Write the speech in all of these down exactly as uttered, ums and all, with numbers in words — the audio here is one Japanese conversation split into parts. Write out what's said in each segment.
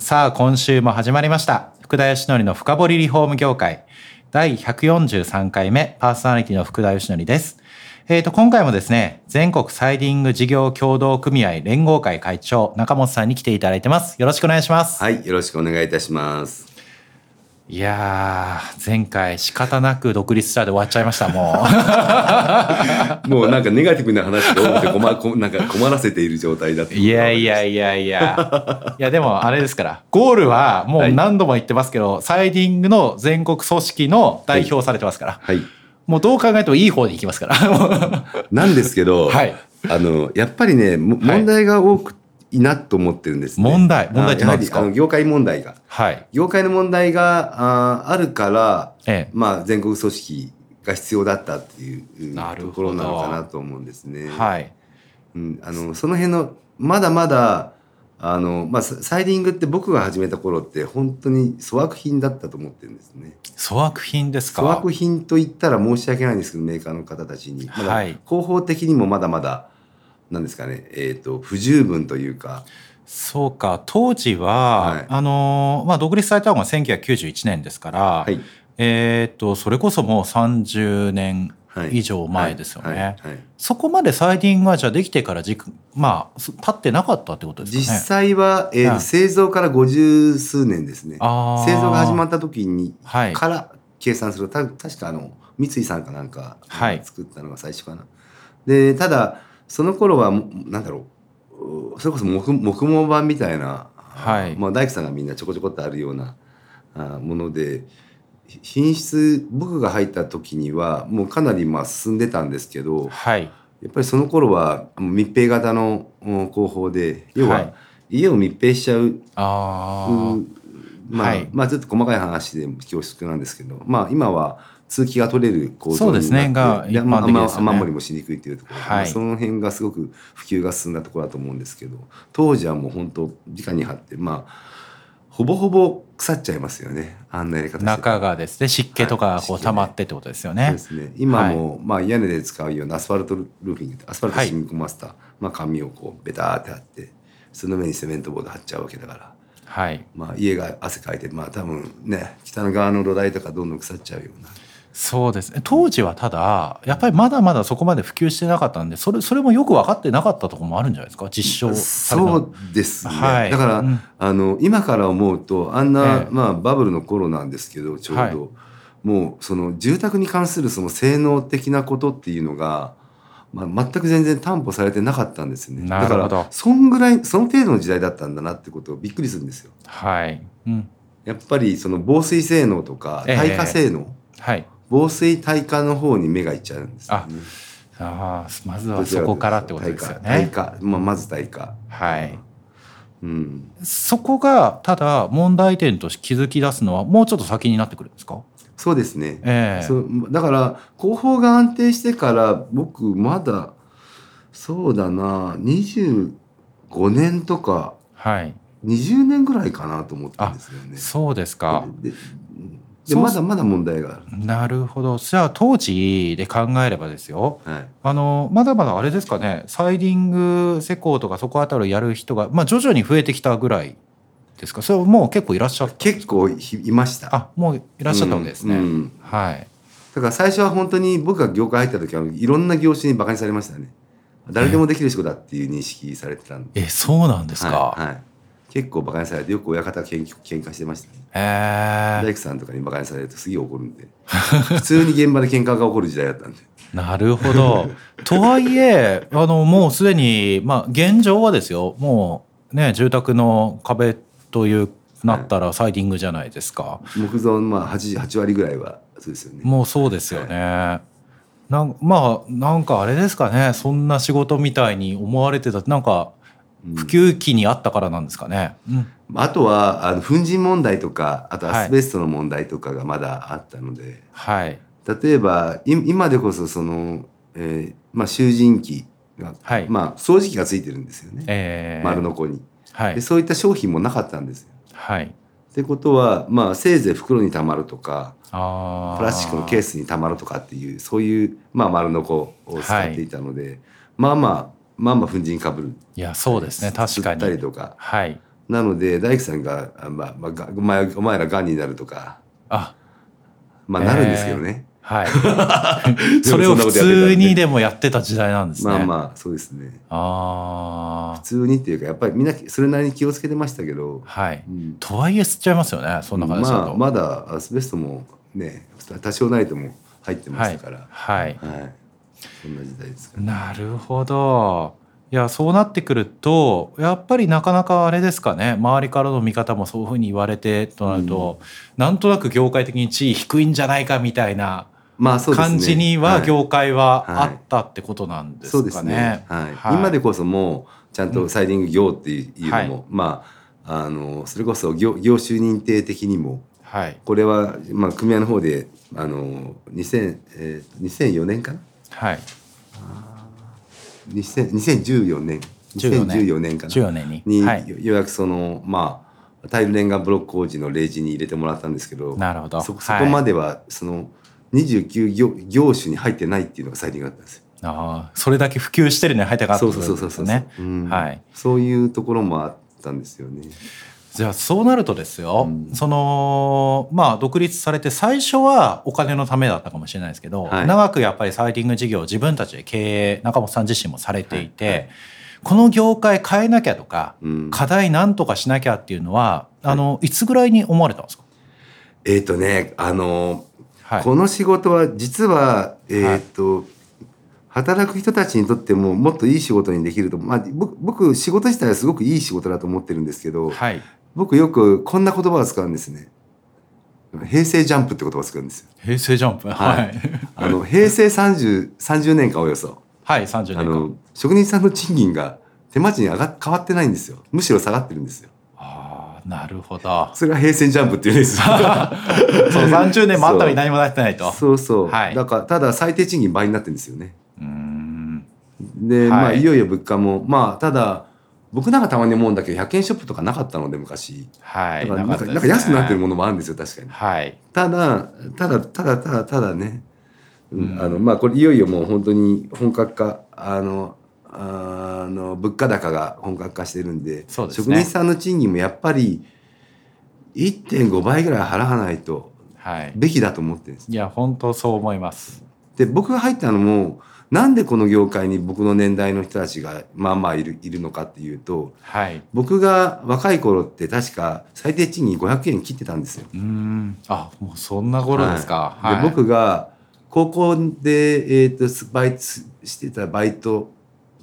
さあ今週も始まりました、福田義則の深掘りリフォーム業界だいひゃくよんじゅうさんかいめ、パーソナリティの福田義則です。えーと今回もですね、全国サイディング事業協同組合連合会会長中本さんに来ていただいてます。よろしくお願いします。はい、よろしくお願いいたします。いやー、前回仕方なく独立したで終わっちゃいました、もうもうなんかネガティブな話が多くて 困, なんか困らせている状態だった。いやいやいやいやいや、でもあれですから、ゴールはもう何度も言ってますけど、はい、サイディングの全国組織の代表されてますから、はいはい、もうどう考えてもいい方に行きますからなんですけど、はい、あのやっぱりね、問題が多くて、はい、いいなと思ってるんですね。問題問題って何ですか？あの業界問題が、はい、業界の問題が あ, あるから、ええ、まあ、全国組織が必要だったっていうところなのかなと思うんですね。はい、うん、あのその辺のまだまだあの、まあ、サイディングって僕が始めた頃って本当に粗悪品だったと思ってるんですね。粗悪品ですか？粗悪品と言ったら申し訳ないんですけど、メーカーの方たちに、まだ広報的にもまだまだなんですかね、えーと、不十分というか。そうか、当時は、はい、あのまあ、独立されたのがせんきゅうひゃくきゅうじゅういちねんですから、はい、えーと、それこそもうさんじゅうねん以上前ですよね、はいはいはいはい、そこまでサイディングはじゃあできてからじ、まあ、経ってなかったってことですかね。実際は、えーはい、製造からごじゅうすうねんですね。あ、製造が始まった時に、はい、から計算するとた確かあの三井さんかなんか、はい、作ったのが最初かな。でただその頃は何だろう、それこそ木毛版みたいな、はい、まあ、大工さんがみんなちょこちょこっとあるようなもので、品質、僕が入った時にはもうかなりまあ進んでたんですけど、はい、やっぱりその頃は密閉型の工法で、要は家を密閉しちゃう、はい、あまあ、はい、まあちょっと細かい話で恐縮なんですけど、まあ今は通気が取れる構造になって、そうですね、が一般的ですね。雨漏りもしにくいというところ、はい、まあ、その辺がすごく普及が進んだところだと思うんですけど、当時はもう本当直に張って、まあ、ほぼほぼ腐っちゃいますよね、あんなやり方して。中がですね、湿気とかこう溜まってってことですよね。はい、そうですね。今も、はい、まあ、屋根で使うようなアスファルトルーフィング、アスファルト染み込ませた、はい、まあ、紙をこうベターって貼って、その上にセメントボード貼っちゃうわけだから。はい、まあ、家が汗かいて、まあ、多分ね、北の側の土台とかどんどん腐っちゃうような。そうですね、当時はただやっぱりまだまだそこまで普及してなかったんで、それ、それもよく分かってなかったところもあるんじゃないですか、実証された。そうですね、はい、だから、うん、あの今から思うとあんな、えーまあ、バブルの頃なんですけど、ちょうど、はい、もうその住宅に関するその性能的なことっていうのが、まあ、全く全然担保されてなかったんですよね。だからそんぐらい、その程度の時代だったんだなってことをびっくりするんですよ。はい、うん、やっぱりその防水性能とか耐火性能、えーはい、防水耐火の方に目がいっちゃうんですよね。ああ、まずはそこからってことですよね。耐火、耐火、まあ、まず耐火、はい、うん、そこがただ問題点として気づき出すのはもうちょっと先になってくるんですか？そうですね、えー、そうだから広報が安定してから、僕まだそうだな、にじゅうごねんとか、はい、にじゅうねんぐらいかなと思ったんですよね。そうですか。ででまだまだ問題がある。なるほど。じゃあ当時で考えればですよ、はい、あのまだまだあれですかね、サイディング施工とかそこあたりをやる人が、まあ、徐々に増えてきたぐらいですか？それはもう結構いらっしゃった。結構いました。あ、もういらっしゃったわけですね、うんうん、はい。だから最初は本当に僕が業界入った時はいろんな業種にバカにされましたね。誰でもできる仕事だっていう認識されてたんで。え、そうなんですか？はい、はい、結構バカにされて、よく親方が喧嘩してましたね、えー、大工さんとかにバカにされるとすげえ怒るんで普通に現場で喧嘩が起こる時代だったんで。なるほどとはいえ、あのもうすでに、まあ、現状はですよ、もうね、住宅の壁というなったらサイディングじゃないですか、はい、木造のまあ はち, はち割ぐらいはそうですよね。もうそうですよね、はい、なんまあなんかあれですかね、そんな仕事みたいに思われてたって、なんか普及期にあったからなんですかね、うん、あとはあの粉塵問題とかあとアスベストの問題とかがまだあったので、はい、例えば今でこそその、えーまあ、集塵機が、はいまあ、掃除機がついてるんですよね、えー、丸のこに、はい、でそういった商品もなかったんですよ、はい、ってことは、まあ、せいぜい袋にたまるとかあプラスチックのケースにたまるとかっていうそういう、まあ、丸のこを使っていたので、はい、まあまあまあまあ粉塵かぶるいやそうですね確かに吸ったりとか、はい、なので大工さんが、まあまあ、お前、お前らがんになるとかあまあなるんですけどね、えー、はいそれを普通にでもやってた時代なんですねまあまあそうですねあ普通にっていうかやっぱりみんなそれなりに気をつけてましたけど、はいうん、とはいえ吸っちゃいますよねそんな感じだと、まあ、まだアスベストもね多少ないとも入ってましたからはい、はいはいそんな時代ですかね、なるほどいやそうなってくるとやっぱりなかなかあれですかね周りからの見方もそういうふうに言われてとなると、うん、なんとなく業界的に地位低いんじゃないかみたいな感じには業界はあったってことなんですかね今でこそもうちゃんとサイディング業っていうのも、うんまあ、あのそれこそ 業, 業種認定的にも、はい、これは、まあ、組合の方であのにせん、えー、にせんよねんかなはい、にせんじゅうよねんにせんじゅうよねんかなじゅうよねんに、はい、ようやくその、まあ、タイルレンガブロック工事の例示に入れてもらったんですけ ど, なるほど そ, そこまではそのにじゅうきゅう 業, 業種に入ってないっていうのが最近があったんですよあそれだけ普及してるのに入ってなかったんですねそういうところもあったんですよねじゃあそうなるとですよ、うんそのまあ、独立されて最初はお金のためだったかもしれないですけど、はい、長くやっぱりサイディング事業を自分たちで経営中本さん自身もされていて、はいはい、この業界変えなきゃとか、うん、課題なんとかしなきゃっていうのはあの、はい、いつぐらいに思われたんですかえーとねあの、はい、この仕事は実は、えーとはい、働く人たちにとってももっといい仕事にできると、まあ、僕仕事自体はすごくいい仕事だと思ってるんですけど、はい僕よくこんな言葉を使うんですね。平成ジャンプって言葉を使うんですよ。平成ジャンプ、はい。はい、あの平成30、さんじゅうねんかんおよそ。はい、さんじゅうねんかん。あの職人さんの賃金が手間賃に上がっ変わってないんですよ。むしろ下がってるんですよ。ああ、なるほど。それが平成ジャンプっていうんです。そうさんじゅうねんもあったのに何もなってないと。そうそう。はい、だからただ最低賃金倍になってるんですよね。うーんで、はい、まあいよいよ物価もまあただ。僕なんかたまに思うんだけどひゃくえんショップとかなかったので昔、はい、だからなんか、なんか安くなってるものもあるんですよ確かに、はい、ただただただただただね、うん、あのまあこれいよいよもう本当に本格化あのあの物価高が本格化してるんで、そうですね、職人さんの賃金もやっぱり いってんご 倍ぐらい払わないとべきだと思ってるんです、はい、いや本当そう思いますで僕が入ったのもなんでこの業界に僕の年代の人たちがまあまあいる、いるのかっていうと、はい、僕が若い頃って確か最低賃金ごひゃくえん切ってたんですよ。うーんあもうそんな頃ですか。はいはい、で僕が高校で、えー、とバイトしてたバイト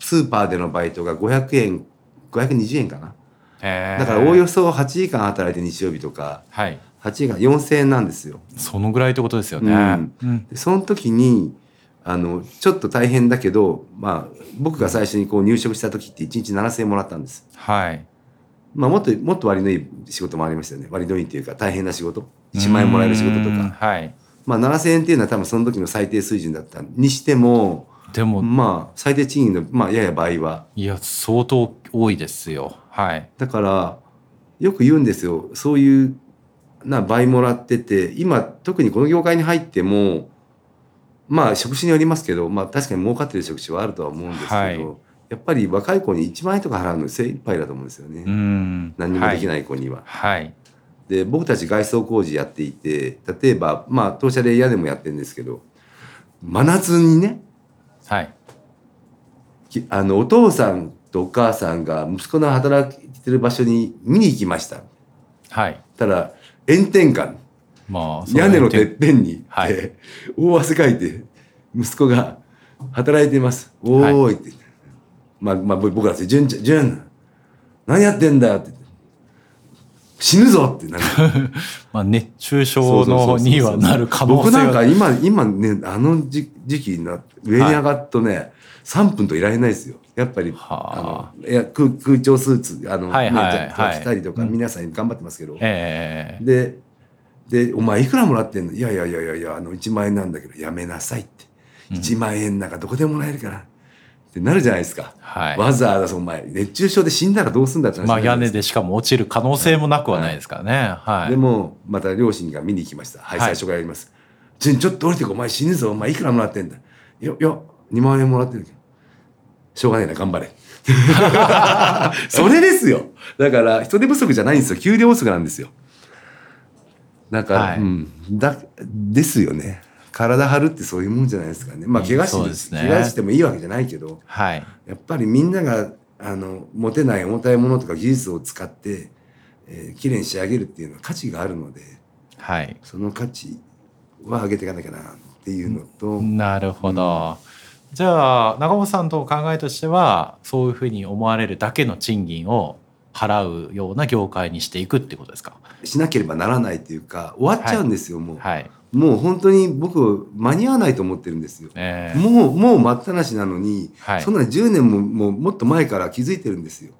スーパーでのバイトがごひゃくえんごひゃくにじゅうえんかな。へーだからおおよそはちじかん働いて日曜日とか、はい、はちじかんよんせんえんなんですよ。そのぐらいってことですよね。うんうん、でその時にあのちょっと大変だけど、まあ、僕が最初にこう入職した時っていちにちななせんえんもらったんです、はいまあ、もっともっと割のいい仕事もありましたよね割のいいっていうか大変な仕事いちまんえんもらえる仕事とか、はいまあ、ななせんえんっていうのは多分その時の最低水準だったにしてもでもまあ最低賃金の、まあ、やや倍はいや相当多いですよ、はい、だからよく言うんですよそういうな倍もらってて今特にこの業界に入ってもまあ職種によりますけど、まあ、確かに儲かってる職種はあるとは思うんですけど、はい、やっぱり若い子にいちまんえんとか払うの精一杯だと思うんですよねうん何もできない子には、はいはい、で僕たち外装工事やっていて例えば、まあ、当社で屋根もやってるんですけど真夏にね、はい、あのお父さんとお母さんが息子の働いてる場所に見に行きました、はい、ただ炎天下まあ、屋根のてっぺんに、はい、大汗かいて息子が働いてます「おーい」って、はいまあまあ、僕らですよ「純ちゃん何やってんだ」って死ぬぞってなる。まあ熱中症のにはなる可能性。僕なんか今今ねあの 時, 時期になって上に上がっとね、はい、さんぷんといられないですよ。やっぱりあのいや 空, 空調スーツあの、はいはいね、着たりとか、はい、皆さん頑張ってますけど。うん、ででお前いくらもらってんの？いやいやいやいやいやあのいちまん円なんだけどやめなさいって。いちまん円なんかどこでもらえるから。ってなるじゃないですか、はい、わざわざお前熱中症で死んだらどうすんだって話、まあ、屋根でしかも落ちる可能性もなくはないですからね、はいはい、でもまた両親が見に行きました、はい、最初からやります、はい、ちょっと降りてこお前死ぬぞお前いくらもらってんだいやいやにまん円もらってるけどしょうがないな頑張れそれですよだから人手不足じゃないんですよ給料不足なんですよだから、はいうん、だですよね体張るってそういうもんじゃないですかね。まあ怪我して、うんね、怪我してもいいわけじゃないけど、はい、やっぱりみんながあの持てない重たいものとか技術を使って、えー、きれいに仕上げるっていうのは価値があるので、はい、その価値は上げていかなきゃなっていうのと、なるほど、うん、じゃあ永本さんとお考えとしてはそういうふうに思われるだけの賃金を払うような業界にしていくってことですか。しなければならないというか終わっちゃうんですよ、はい、もう、はいもう本当に僕間に合わないと思ってるんですよ、えー、もうもう待ったなしなのに、はい、そんなじゅうねんも、もうもっと前から気づいてるんですよ。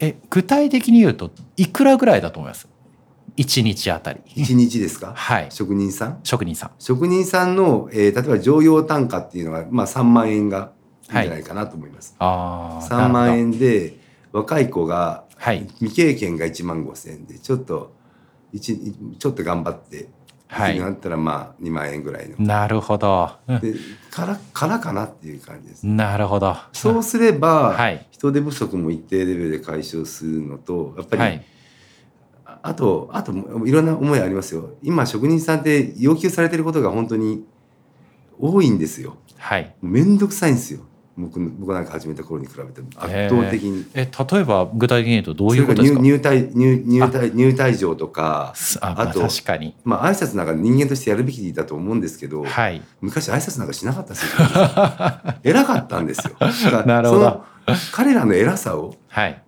え具体的に言うといくらぐらいだと思います？いちにちあたりいちにちですか、はい、職人さん職人さん職人さんの、えー、例えば常用単価っていうのが、まあ、さんまん円がいいんじゃないかなと思います、はい、あさんまん円で若い子が、はい、未経験がいちまんごせんえんでちょっといちちょっと頑張ってはい、なったらまあにまん円ぐらいのなるほど、うん、でからからかなっていう感じです。なるほど、うん、そうすれば、はい、人手不足も一定レベルで解消するのとやっぱり、はい、あとあといろんな思いありますよ。今職人さんって要求されてることが本当に多いんですよ。はい、めんどくさいんですよ。僕僕なんか始めた頃に比べても圧倒的に。え例えば具体的に言うとどういうことですか？入退入入退入退場とか あ, あと確かにまあ挨拶なんか人間としてやるべきだと思うんですけど、はい、昔挨拶なんかしなかったですよ。偉かったんですよ。なるほど。彼らの偉さを、はい、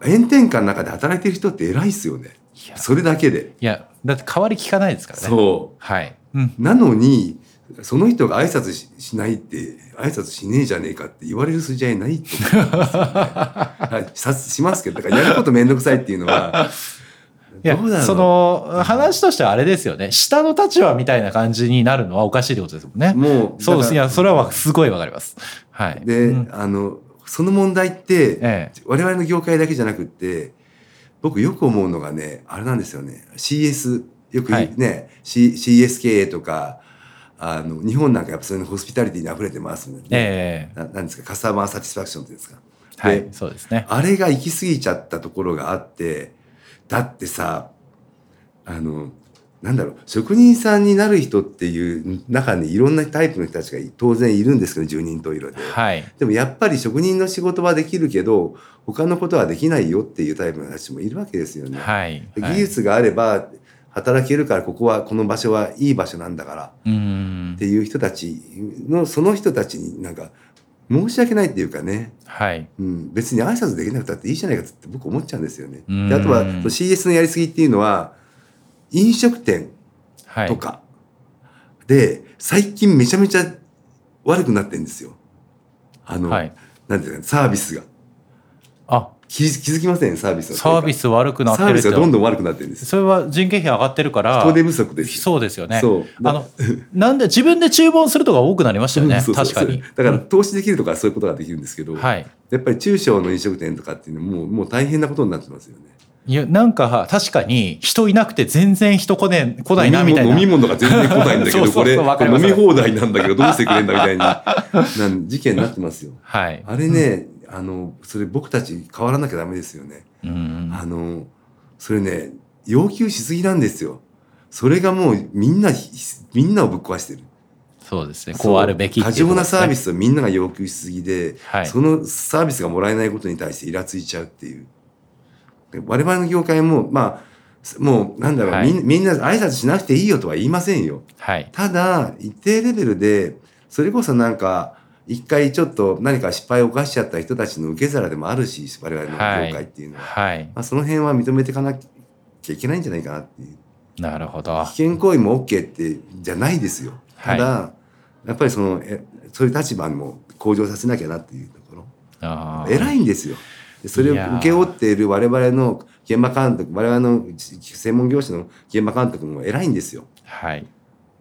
炎天下の中で働いてる人って偉いですよね。それだけで。いやだって代わり聞かないですからね。そうはい、うん、なのに。その人が挨拶 し, しないって挨拶しねえじゃねえかって言われる筋合いないと思うんですよね。はい、しますけどだからやることめんどくさいっていうのはどうだろう。いやその話としてはあれですよね。下の立場みたいな感じになるのはおかしいってことですもんね。もうそうです。いやそれはすごいわかります。はい、で、うん、あのその問題って、ええ、我々の業界だけじゃなくって僕よく思うのがねあれなんですよね。シーエス よくね、はい C、シーエス 経営とかあの日本なんかやっぱそれのホスピタリティにあふれてますので、ねえー、な, なんですかカスタマーサティスファクションっていうんですか、はいでそうですね、あれが行き過ぎちゃったところがあってだってさあのなんだろう職人さんになる人っていう中にいろんなタイプの人たちが当然いるんですけど十人十色で、はい、でもやっぱり職人の仕事はできるけど他のことはできないよっていうタイプの人たちもいるわけですよね、はいはい、技術があれば働けるからここはこの場所はいい場所なんだからっていう人たちのその人たちになんか申し訳ないっていうかね、はいうん、別に挨拶できなくたっていいじゃないかって僕思っちゃうんですよね。であとは シーエス のやりすぎっていうのは飲食店とかで最近めちゃめちゃ悪くなってるんですよ。あの、はい、なんていうかサービスがあ気づきません。サービスはサービス悪くなってる。サービスがどんどん悪くなってるんです。それは人件費上がってるから人手不足です。そうですよね。そうあのなんで自分で注文するとか多くなりましたよね、うん、そうそうそう確かに。だから投資できるとかそういうことができるんですけど、うん、やっぱり中小の飲食店とかっていうのはもう、もう大変なことになってますよね。いやなんか確かに人いなくて全然人来ね来ないなみたいな。飲み物が全然来ないんだけどそうそうそうこれ飲み放題なんだけどどうしてくれんだみたいな事件になってますよ。はい、あれね、うんあのそれ僕たち変わらなきゃダメですよね。うんあのそれね要求しすぎなんですよ。それがもうみんなみんなをぶっ壊してる。そうですね。こうあるべきっていうことですね。過剰なサービスをみんなが要求しすぎで、はい、そのサービスがもらえないことに対してイラついちゃうっていう。我々の業界もまあもうなんだろう、はい、み, みんな挨拶しなくていいよとは言いませんよ。はい、ただ一定レベルでそれこそなんか。一回ちょっと何か失敗を犯しちゃった人たちの受け皿でもあるし我々の業界っていうのは、はいはいまあ、その辺は認めていかなききゃいけないんじゃないかなっていう。なるほど。危険行為も OK ってじゃないですよ。ただ、はい、やっぱりそのえそういう立場も向上させなきゃなっていうところ。あ、偉いんですよ。それを受け負っている我々の現場監督、我々の専門業種の現場監督も偉いんですよ。はい。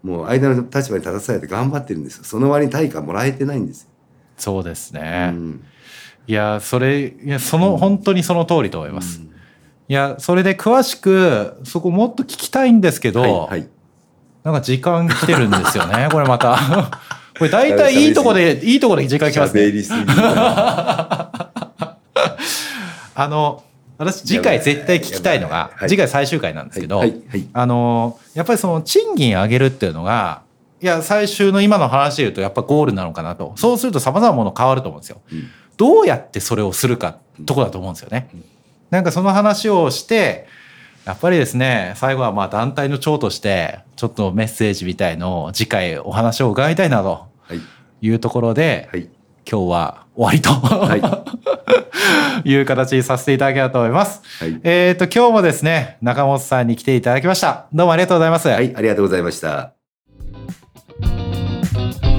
もう間の立場に立たされて頑張ってるんですよ。その割に対価もらえてないんですよ。そうですね。うん、いやそれいやその、うん、本当にその通りと思います。うん、いやそれで詳しくそこもっと聞きたいんですけど、はいはい、なんか時間来てるんですよね。これまたこれだいたいいいとこでいいとこで時間来ますね。あの私次回絶対聞きたいのが、はい、次回最終回なんですけど、はいはいはい、あのやっぱりその賃金上げるっていうのがいや最終の今の話で言うとやっぱゴールなのかなと。そうすると様々なもの変わると思うんですよ、うん、どうやってそれをするかとこだと思うんですよね、うん、なんかその話をしてやっぱりですね最後はまあ団体の長としてちょっとメッセージみたいのを次回お話を伺いたいなというところで、はいはい、今日は終わりと、はい、いう形にさせていただければと思います、はい、えーと今日もですね中本さんに来ていただきました。どうもありがとうございます。はい、ありがとうございました。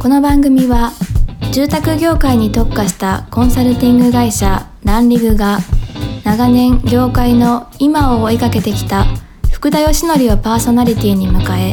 この番組は住宅業界に特化したコンサルティング会社ランリグが長年業界の今を追いかけてきた福田義則をパーソナリティに迎え